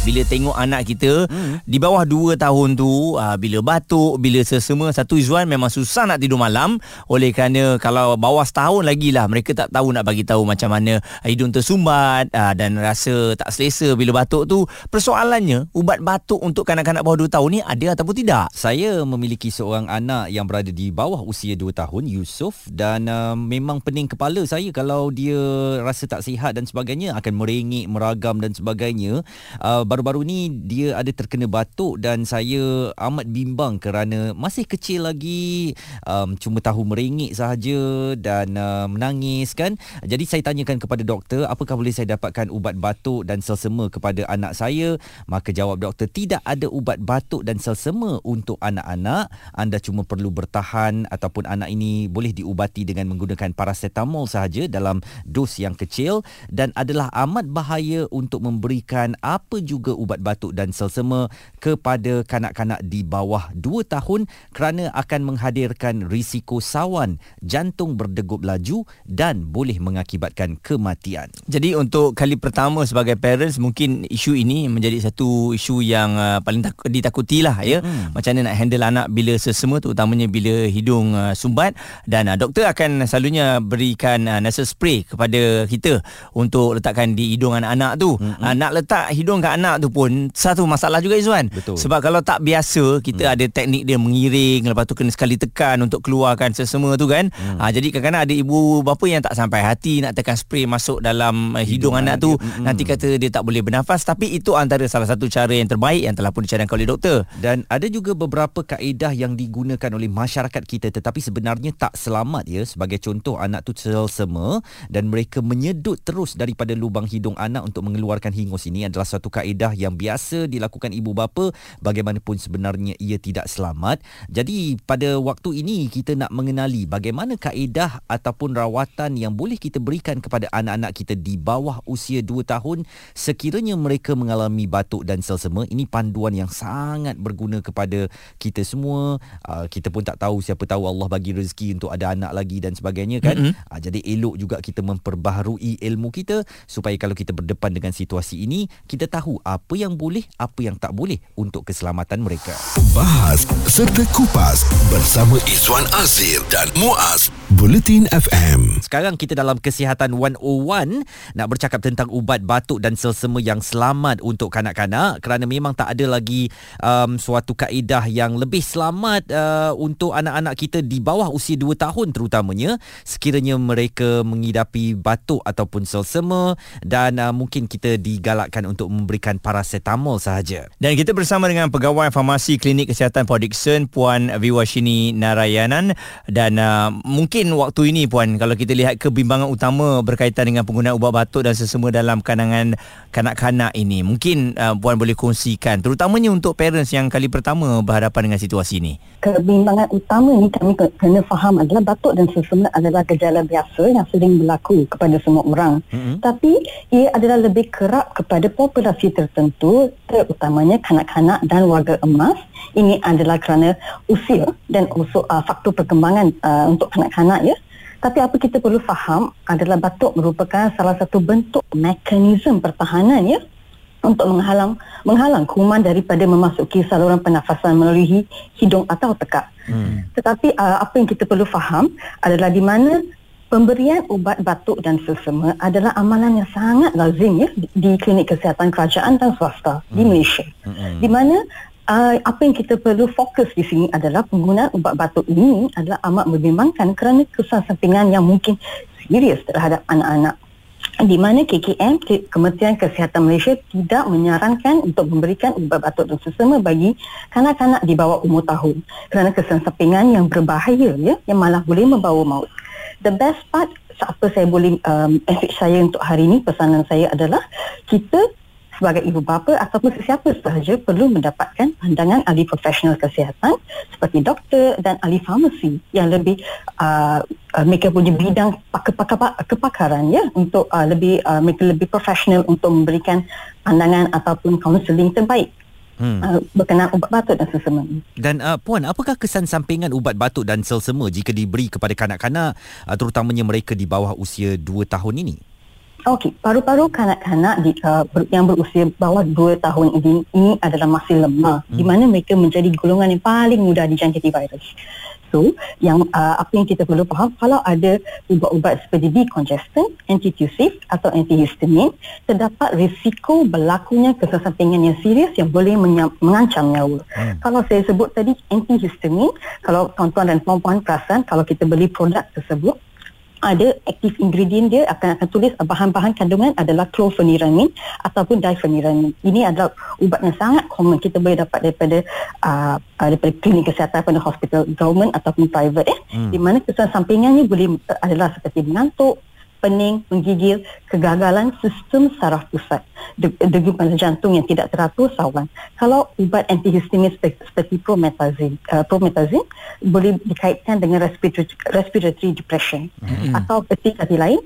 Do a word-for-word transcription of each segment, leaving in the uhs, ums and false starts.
Bila tengok anak kita hmm. di bawah dua tahun tu, aa, bila batuk, bila sesama, satu Izwan memang susah nak tidur malam. Oleh kerana kalau bawah setahun lagi lah, mereka tak tahu nak bagi tahu macam mana hidung tersumbat aa, dan rasa tak selesa bila batuk tu. Persoalannya, ubat batuk untuk kanak-kanak bawah dua tahun ni ada ataupun tidak? Saya memiliki seorang anak yang berada di bawah usia dua tahun, Yusuf, dan aa, memang pening kepala saya kalau dia rasa tak sihat dan sebagainya, akan merengek, meragam dan sebagainya. Aa, Baru-baru ni dia ada terkena batuk dan saya amat bimbang kerana masih kecil lagi, um, cuma tahu merengek sahaja dan uh, menangis kan. Jadi saya tanyakan kepada doktor, apakah boleh saya dapatkan ubat batuk dan selsema kepada anak saya? Maka jawab doktor, tidak ada ubat batuk dan selsema untuk anak-anak. Anda cuma perlu bertahan ataupun anak ini boleh diubati dengan menggunakan paracetamol sahaja dalam dos yang kecil, dan adalah amat bahaya untuk memberikan apa juga juga ubat batuk dan selsema kepada kanak-kanak di bawah dua tahun kerana akan menghadirkan risiko sawan, jantung berdegup laju dan boleh mengakibatkan kematian. Jadi untuk kali pertama sebagai parents, mungkin isu ini menjadi satu isu yang uh, paling tak- ditakutilah ya. Hmm. Macam mana nak handle anak bila selsema, terutamanya bila hidung uh, sumbat, dan uh, doktor akan selalunya berikan uh, nasal spray kepada kita untuk letakkan di hidung anak-anak tu. Hmm. Uh, nak letak hidung kat anak tu pun satu masalah juga, Izwan. Betul. Sebab kalau tak biasa, kita hmm. ada teknik dia mengiring, lepas tu kena sekali tekan untuk keluarkan sesama tu kan. hmm. ha, Jadi kadang-kadang ada ibu bapa yang tak sampai hati nak tekan spray masuk dalam hidung, hidung anak dia tu. hmm. Nanti kata dia tak boleh bernafas. Tapi itu antara salah satu cara yang terbaik yang telah pun dicadangkan oleh doktor. Dan ada juga beberapa kaedah yang digunakan oleh masyarakat kita tetapi sebenarnya tak selamat ya. Sebagai contoh, anak tu selsema dan mereka menyedut terus daripada lubang hidung anak untuk mengeluarkan hingus. Ini adalah satu kaedah yang biasa dilakukan ibu bapa, bagaimanapun sebenarnya ia tidak selamat. Jadi pada waktu ini kita nak mengenali bagaimana kaedah ataupun rawatan yang boleh kita berikan kepada anak-anak kita di bawah usia dua tahun sekiranya mereka mengalami batuk dan selsema. Ini panduan yang sangat berguna kepada kita semua. Uh, kita pun tak tahu, siapa tahu Allah bagi rezeki untuk ada anak lagi dan sebagainya kan. Mm-hmm. Uh, jadi elok juga kita memperbaharui ilmu kita supaya kalau kita berdepan dengan situasi ini, kita tahu apa yang boleh, apa yang tak boleh untuk keselamatan mereka. Bahas serta kupas bersama Izwan Azir dan Muaz, Bulletin F M. Sekarang kita dalam Kesihatan seratus satu nak bercakap tentang ubat batuk dan selsema yang selamat untuk kanak-kanak, kerana memang tak ada lagi um, suatu kaedah yang lebih selamat uh, untuk anak-anak kita di bawah usia dua tahun terutamanya sekiranya mereka mengidapi batuk ataupun selsema, dan uh, mungkin kita digalakkan untuk memberikan paracetamol sahaja. Dan kita bersama dengan Pegawai Farmasi Klinik Kesihatan Port Dickson, Puan Vivasini Narayanan. Dan uh, mungkin waktu ini Puan, kalau kita lihat kebimbangan utama berkaitan dengan penggunaan ubat batuk dan selsema dalam kalangan kanak-kanak ini, mungkin uh, Puan boleh kongsikan, terutamanya untuk parents yang kali pertama berhadapan dengan situasi ini. Kebimbangan utama ini kami kena faham adalah batuk dan selsema adalah gejala biasa yang sering berlaku kepada semua orang. Mm-hmm. Tapi ia adalah lebih kerap kepada popular tertentu, terutamanya kanak-kanak dan warga emas. Ini adalah kerana usia dan also uh, faktor perkembangan uh, untuk kanak-kanak ya. Tapi apa kita perlu faham adalah batuk merupakan salah satu bentuk mekanisme pertahanan ya, untuk menghalang menghalang kuman daripada memasuki saluran pernafasan melalui hidung atau tekak. Hmm. Tetapi uh, apa yang kita perlu faham adalah di mana pemberian ubat batuk dan selsema adalah amalan yang sangat lazim ya, di klinik kesihatan kerajaan dan swasta hmm. di Malaysia. Hmm. Di mana uh, apa yang kita perlu fokus di sini adalah penggunaan ubat batuk ini adalah amat membimbangkan kerana kesan sampingan yang mungkin serius terhadap anak-anak. Di mana K K M, Kementerian Kesihatan Malaysia, tidak menyarankan untuk memberikan ubat batuk dan selsema bagi kanak-kanak di bawah umur tahun kerana kesan sampingan yang berbahaya ya, yang malah boleh membawa maut. The best part, apa saya boleh um, message saya untuk hari ini, pesanan saya adalah kita sebagai ibu bapa ataupun sesiapa sahaja perlu mendapatkan pandangan ahli profesional kesihatan seperti doktor dan ahli farmasi yang lebih uh, uh, mereka punya bidang kepakaran ya, untuk uh, lebih uh, mereka lebih profesional untuk memberikan pandangan ataupun kaunseling terbaik. hmm. uh, berkenaan ubat batuk dan selsema. Dan uh, Puan, apakah kesan sampingan ubat batuk dan selsema jika diberi kepada kanak-kanak, uh, terutamanya mereka di bawah usia dua tahun ini? Okey, paru-paru kanak-kanak di, uh, ber, yang berusia bawah dua tahun ini, ini adalah masih lemah, hmm. di mana mereka menjadi golongan yang paling mudah dijangkiti virus. So, yang uh, apa yang kita perlu faham, kalau ada ubat-ubat seperti decongestant, antitussive atau antihistamine, terdapat risiko berlakunya kesesampingan yang serius yang boleh menyam, mengancam nyawa. Hmm. Kalau saya sebut tadi antihistamine, kalau tuan-tuan dan puan-puan perasan, kalau kita beli produk tersebut, ada aktif ingredient dia akan akan tulis bahan-bahan kandungan adalah chlorpheniramine ataupun diphenhydramine. Ini adalah ubat yang sangat common, kita boleh dapat daripada uh, daripada klinik kesihatan, daripada hospital government ataupun private, eh hmm. di mana kesan sampingannya boleh uh, adalah seperti mengantuk, pening, menggigil, kegagalan sistem saraf pusat, degupan jantung yang tidak teratur, sawan. Kalau ubat antihistamin seperti promethazine, uh, promethazine boleh dikaitkan dengan respiratory, respiratory depression. Mm-hmm. Atau ketika di lain,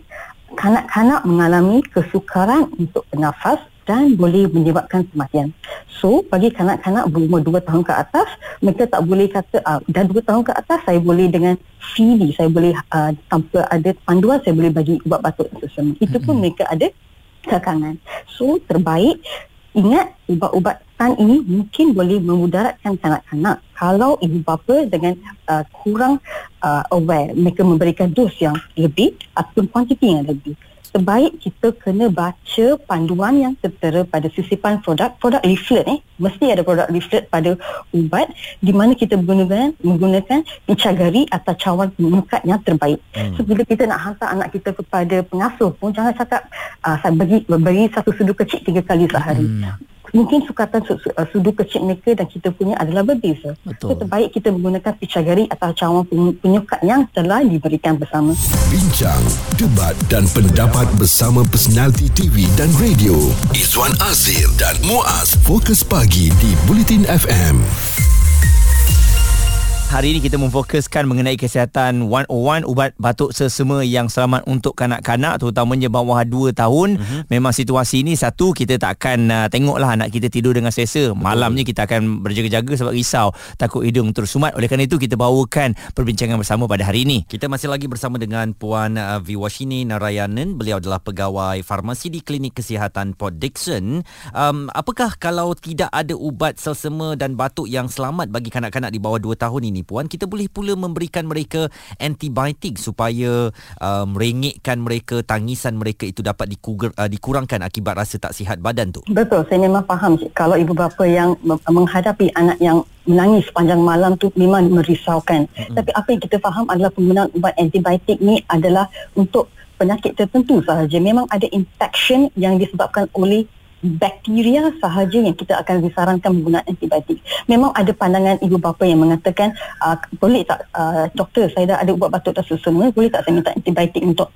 kanak-kanak mengalami kesukaran untuk bernafas dan boleh menyebabkan kematian. So, bagi kanak-kanak berumur dua tahun ke atas, mereka tak boleh kata, ah, dah dua tahun ke atas, saya boleh dengan C D, saya boleh uh, tanpa ada panduan, saya boleh bagi ubat batuk dan selsema. Itu pun mereka ada kekangan. So, terbaik, ingat ubat-ubatan ini mungkin boleh memudaratkan kanak-kanak kalau ibu bapa dengan uh, kurang uh, aware, mereka memberikan dos yang lebih ataupun kuantiti yang lebih. Sebaik kita kena baca panduan yang tertera pada sisipan produk-produk leaflet. Eh. Mesti ada produk leaflet pada ubat di mana kita menggunakan, menggunakan picagari atau cawan pemikat yang terbaik. Hmm. So, bila kita nak hantar anak kita kepada pengasuh pun, jangan cakap uh, saya bagi, bagi satu sudu kecil tiga kali sehari. Hmm. Mungkin sukatan sudu kecil mereka dan kita punya adalah berbeza. Betul. So, terbaik kita menggunakan picagari atau cawan penyukat yang telah diberikan bersama. Bincang, debat dan pendapat bersama personaliti T V dan radio. Izwan Azir dan Muaz. Fokus Pagi di Bulletin F M. Hari ini kita memfokuskan mengenai kesihatan seratus satu, ubat batuk selsema yang selamat untuk kanak-kanak, terutamanya bawah dua tahun. Uh-huh. Memang situasi ini, satu, kita tak akan uh, tengoklah anak kita tidur dengan selesa. Betul. Malamnya kita akan berjaga-jaga sebab risau, takut hidung tersumat. Oleh kerana itu, kita bawakan perbincangan bersama pada hari ini. Kita masih lagi bersama dengan Puan uh, Vivasini Narayanan. Beliau adalah pegawai farmasi di Klinik Kesihatan Port Dickson. Um, apakah kalau tidak ada ubat selsema dan batuk yang selamat bagi kanak-kanak di bawah dua tahun ini, Puan, kita boleh pula memberikan mereka antibiotik supaya um, merengekkan mereka, tangisan mereka itu dapat dikuger, uh, dikurangkan akibat rasa tak sihat badan tu? Betul, saya memang faham. Kalau ibu bapa yang menghadapi anak yang menangis sepanjang malam tu memang merisaukan. Mm-hmm. Tapi apa yang kita faham adalah penggunaan ubat antibiotik ni adalah untuk penyakit tertentu sahaja. Memang ada infection yang disebabkan oleh bakteria sahaja yang kita akan disarankan menggunakan antibiotik. Memang ada pandangan ibu bapa yang mengatakan, uh, boleh tak uh, doktor, saya dah ada ubat batuk dan selsema, boleh tak saya minta antibiotik untuk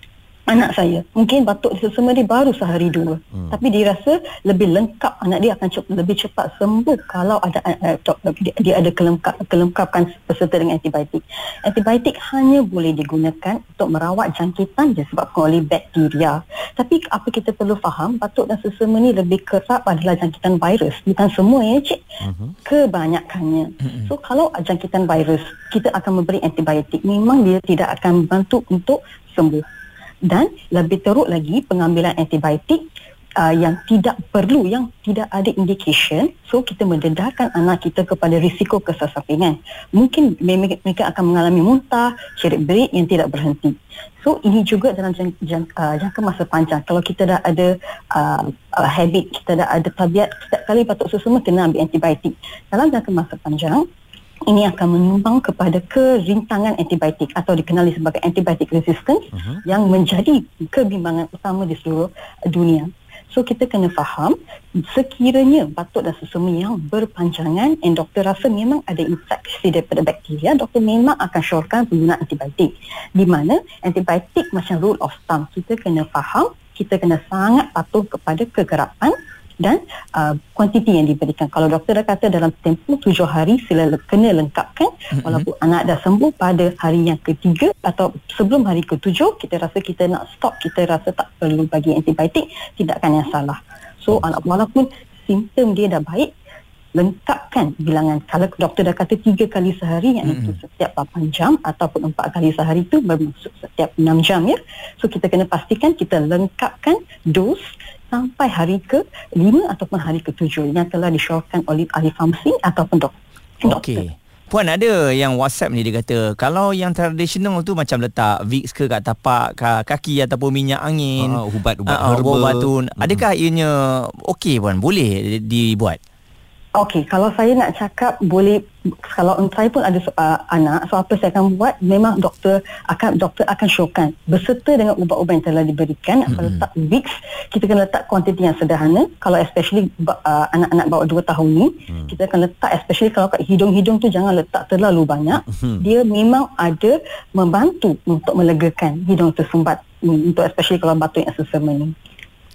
anak saya? Mungkin batuk selsema dia baru sehari dua, hmm. tapi dia rasa lebih lengkap, anak dia akan cep- lebih cepat sembuh kalau ada uh, doktor, dia, dia ada kelengkap, kelengkapan berserta dengan antibiotik. Antibiotik hanya boleh digunakan untuk merawat jangkitan disebabkan oleh bakteria. Tapi apa kita perlu faham, batuk dan selsema ni lebih kerap adalah jangkitan virus. Bukan semua ya, cik. Uh-huh. Kebanyakannya. Uh-huh. So, kalau jangkitan virus, kita akan memberi antibiotik. Memang dia tidak akan membantu untuk sembuh. Dan lebih teruk lagi, pengambilan antibiotik Uh, yang tidak perlu, yang tidak ada indication, so kita mendedahkan anak kita kepada risiko kesesampingan. Mungkin mereka akan mengalami muntah, cerit berit yang tidak berhenti. So ini juga dalam jang, jang, uh, jangka masa panjang. Kalau kita dah ada uh, uh, habit, kita dah ada tabiat, setiap kali batuk selsema kena ambil antibiotik. Dalam jangka masa panjang, ini akan menyumbang kepada kerintangan antibiotik atau dikenali sebagai antibiotic resistance, uh-huh. yang menjadi kebimbangan utama di seluruh dunia. So, kita kena faham, sekiranya batuk dan selsema yang berpanjangan dan doktor rasa memang ada infeksi daripada bakteria, doktor memang akan syorkan penggunaan antibiotik. Di mana antibiotik macam rule of thumb, kita kena faham, kita kena sangat patuh kepada kegerapan dan uh, kuantiti yang diberikan. Kalau doktor dah kata dalam tempoh tujuh hari sila kena lengkapkan, mm-hmm. walaupun anak dah sembuh pada hari yang ketiga atau sebelum hari ketujuh, kita rasa kita nak stop, kita rasa tak perlu bagi antibiotik, tindakan yang salah. So, anak walaupun simptom dia dah baik, lengkapkan bilangan. Kalau doktor dah kata tiga kali sehari, iaitu mm-hmm. setiap lapan jam ataupun empat kali sehari, itu bermaksud setiap enam jam ya. So kita kena pastikan kita lengkapkan dos sampai hari ke lima ataupun hari ke tujuh yang telah disyorkan oleh ahli farmasi ataupun doktor. Okey. Puan, ada yang WhatsApp ni dia kata, kalau yang tradisional tu macam letak Vicks ke kat tapak kaki ataupun minyak angin, ah, ubat-ubat ah, herba, ubat tu, adakah ianya okey puan, boleh dibuat? Okey, kalau saya nak cakap boleh, kalau saya pun ada uh, anak, so apa saya akan buat, memang doktor akan doktor akan syorkan berserta dengan ubat-ubat yang telah diberikan. Mm-hmm. Kalau letak Vicks, kita kena letak kuantiti yang sederhana. Kalau especially uh, anak-anak bawah dua tahun ni, mm. kita akan letak, especially kalau kat hidung-hidung tu jangan letak terlalu banyak. Mm-hmm. Dia memang ada membantu untuk melegakan hidung tersumbat, untuk especially kalau batuk yang sesama ni.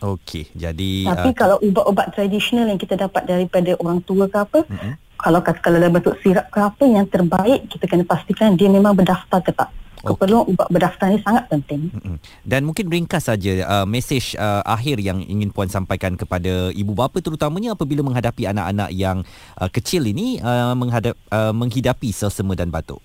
Okey, jadi tapi uh, kalau ubat-ubat tradisional yang kita dapat daripada orang tua ke apa, uh-huh. kalau kalau dalam bentuk sirap ke apa, yang terbaik kita kena pastikan dia memang berdaftar ke tak. Keperluan okay. ubat berdaftar ni sangat penting. Uh-huh. Dan mungkin ringkas saja uh, mesej uh, akhir yang ingin puan sampaikan kepada ibu bapa, terutamanya apabila menghadapi anak-anak yang uh, kecil ini uh, menghadap, uh, menghidapi selsema dan batuk.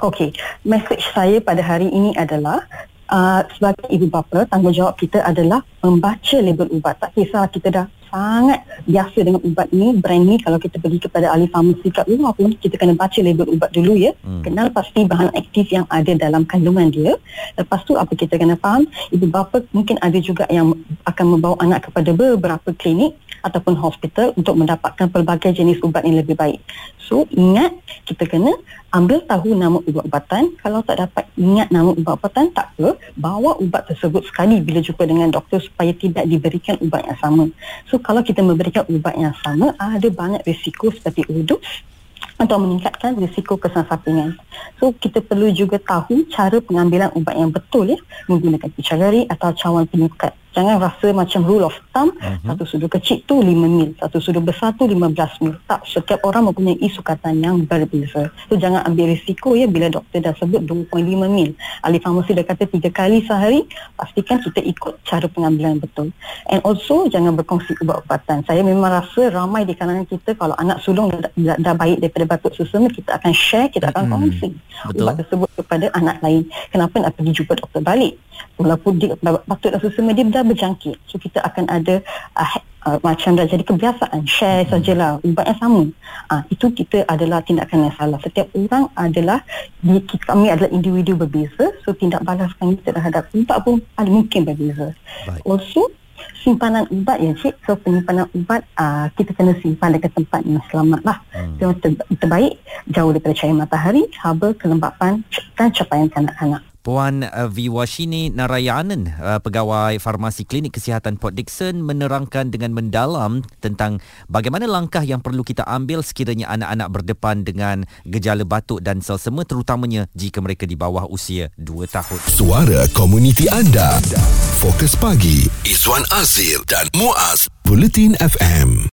Okey, mesej saya pada hari ini adalah, Uh, sebagai ibu bapa, tanggungjawab kita adalah membaca label ubat. Tak kisah kita dah sangat biasa dengan ubat ni, brand ni, kalau kita pergi kepada ahli farmasi kat luar pun, kita kena baca label ubat dulu ya. hmm. Kenal pasti bahan aktif yang ada dalam kandungan dia. Lepas tu apa kita kena faham, ibu bapa mungkin ada juga yang akan membawa anak kepada beberapa klinik ataupun hospital untuk mendapatkan pelbagai jenis ubat yang lebih baik. So ingat, kita kena ambil tahu nama ubat-ubatan. Kalau tak dapat ingat nama ubat-ubatan, tak apa, bawa ubat tersebut sekali bila jumpa dengan doktor supaya tidak diberikan ubat yang sama. So kalau kita memberikan ubat yang sama, ada banyak risiko seperti udus atau meningkatkan risiko kesampingan. So kita perlu juga tahu cara pengambilan ubat yang betul ya, menggunakan picagari atau cawan penyukat. Jangan rasa macam rule of thumb, uh-huh. satu sudu kecil tu lima mil, satu sudu besar tu lima belas mil. Tak, setiap orang mempunyai sukatan yang berbeza. So jangan ambil risiko ya, bila doktor dah sebut dua koma lima mil. Ahli farmasi dah kata tiga kali sehari, pastikan kita ikut cara pengambilan betul. And also, jangan berkongsi ubat-ubatan. Saya memang rasa ramai di kalangan kita, kalau anak sulung dah, dah, dah baik daripada batuk sesama, kita akan share, kita akan hmm. kongsi betul. ubat tersebut kepada anak lain. Kenapa nak pergi jumpa doktor balik? Walaupun dia, batuk dan sesama dia dah berjangkit, so kita akan ada uh, uh, macam dah jadi kebiasaan, share hmm. sajalah ubat yang sama. Uh, itu kita adalah tindakan yang salah. Setiap orang adalah, di, kami adalah individu berbeza, so tindak balas kami terhadap ubat pun ada mungkin berbeza. Baik. Also, simpanan ubat ya cik. So penyimpanan ubat uh, kita kena simpan dekat tempat yang selamat lah. hmm. So terbaik jauh daripada cahaya matahari, haba, kelembapan dan capaian kanak-kanak. Puan Vivasini Narayanan, Pegawai Farmasi Klinik Kesihatan Port Dickson, menerangkan dengan mendalam tentang bagaimana langkah yang perlu kita ambil sekiranya anak-anak berdepan dengan gejala batuk dan selsema, terutamanya jika mereka di bawah usia dua tahun. Suara komuniti anda. Fokus Pagi, Izwan Azir dan Muaz, Bulletin F M.